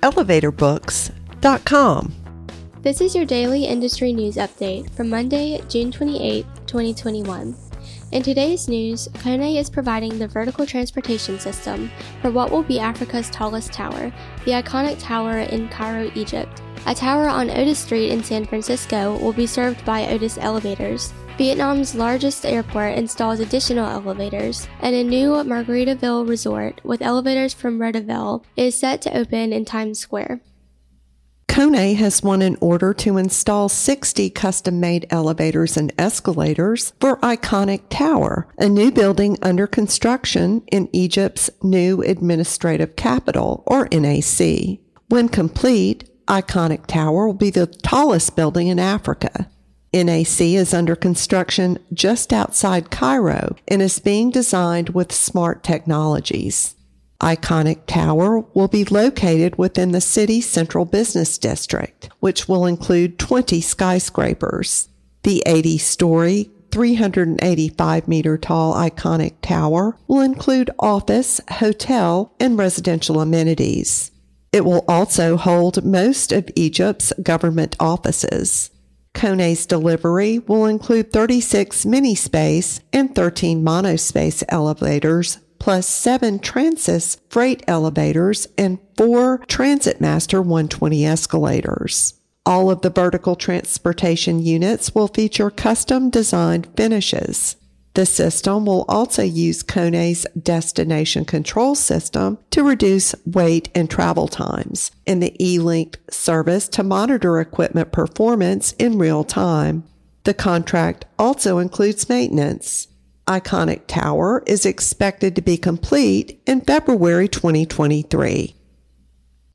ElevatorBooks.com. This is your daily industry news update for Monday, June 28, 2021. In today's news, KONE is providing the vertical transportation system for what will be Africa's tallest tower, the Iconic Tower in Cairo, Egypt. A tower on Otis Street in San Francisco will be served by Otis elevators. Vietnam's largest airport installs additional elevators, and a new Margaritaville resort with elevators from Rotaville is set to open in Times Square. KONE has won an order to install 60 custom-made elevators and escalators for Iconic Tower, a new building under construction in Egypt's New Administrative Capital, or NAC. When complete, Iconic Tower will be the tallest building in Africa. NAC is under construction just outside Cairo and is being designed with smart technologies. Iconic Tower will be located within the city's central business district, which will include 20 skyscrapers. The 80-story, 385-meter-tall Iconic Tower will include office, hotel, and residential amenities. It will also hold most of Egypt's government offices. KONE's delivery will include 36 MiniSpace and 13 MonoSpace elevators, plus 7 TranSys freight elevators and 4 TransitMaster 120 escalators. All of the vertical transportation units will feature custom-designed finishes. The system will also use KONE's destination control system to reduce wait and travel times, and the E-Link service to monitor equipment performance in real time. The contract also includes maintenance. Iconic Tower is expected to be complete in February 2023.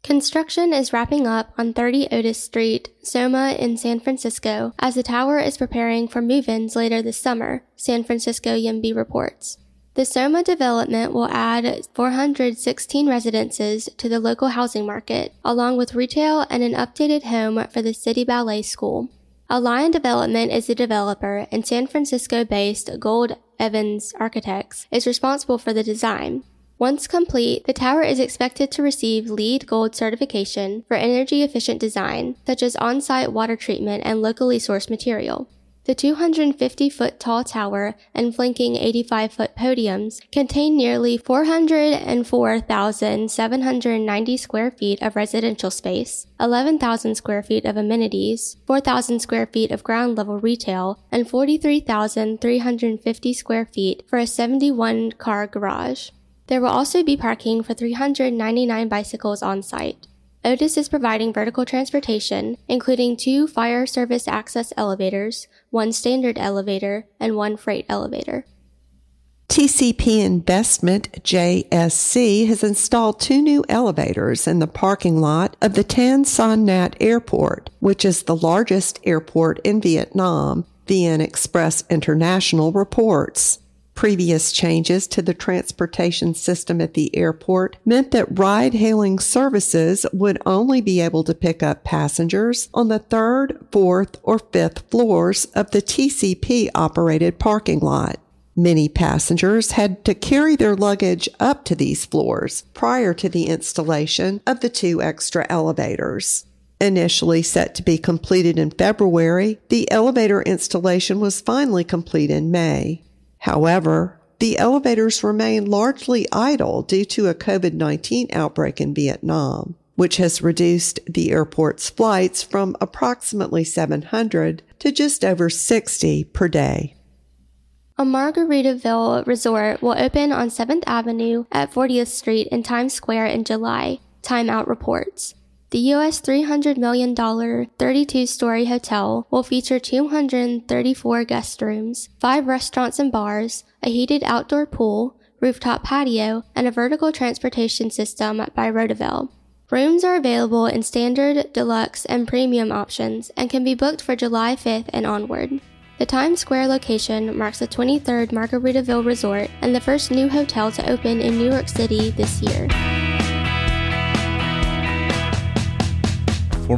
Construction is wrapping up on 30 Otis Street, Soma in San Francisco, as the tower is preparing for move-ins later this summer, San Francisco YIMBY reports. The Soma development will add 416 residences to the local housing market, along with retail and an updated home for the City Ballet School. Align Development is the developer, and San Francisco-based Gold Evans Architects is responsible for the design. Once complete, the tower is expected to receive LEED Gold certification for energy-efficient design, such as on-site water treatment and locally sourced material. The 250-foot-tall tower and flanking 85-foot podiums contain nearly 404,790 square feet of residential space, 11,000 square feet of amenities, 4,000 square feet of ground-level retail, and 43,350 square feet for a 71-car garage. There will also be parking for 399 bicycles on site. Otis is providing vertical transportation, including 2 fire service access elevators, 1 standard elevator, and 1 freight elevator. TCP Investment JSC has installed 2 new elevators in the parking lot of the Tan Son Nhat Airport, which is the largest airport in Vietnam, VnExpress International reports. Previous changes to the transportation system at the airport meant that ride-hailing services would only be able to pick up passengers on the 3rd, 4th, or 5th floors of the TCP-operated parking lot. Many passengers had to carry their luggage up to these floors prior to the installation of the 2 extra elevators. Initially set to be completed in February, the elevator installation was finally complete in May. However, the elevators remain largely idle due to a COVID-19 outbreak in Vietnam, which has reduced the airport's flights from approximately 700 to just over 60 per day. A Margaritaville resort will open on 7th Avenue at 40th Street in Times Square in July, Time Out reports. The U.S. $300 million 32-story hotel will feature 234 guest rooms, 5 restaurants and bars, a heated outdoor pool, rooftop patio, and a vertical transportation system by Rotaville. Rooms are available in standard, deluxe, and premium options and can be booked for July 5th and onward. The Times Square location marks the 23rd Margaritaville resort and the first new hotel to open in New York City this year. For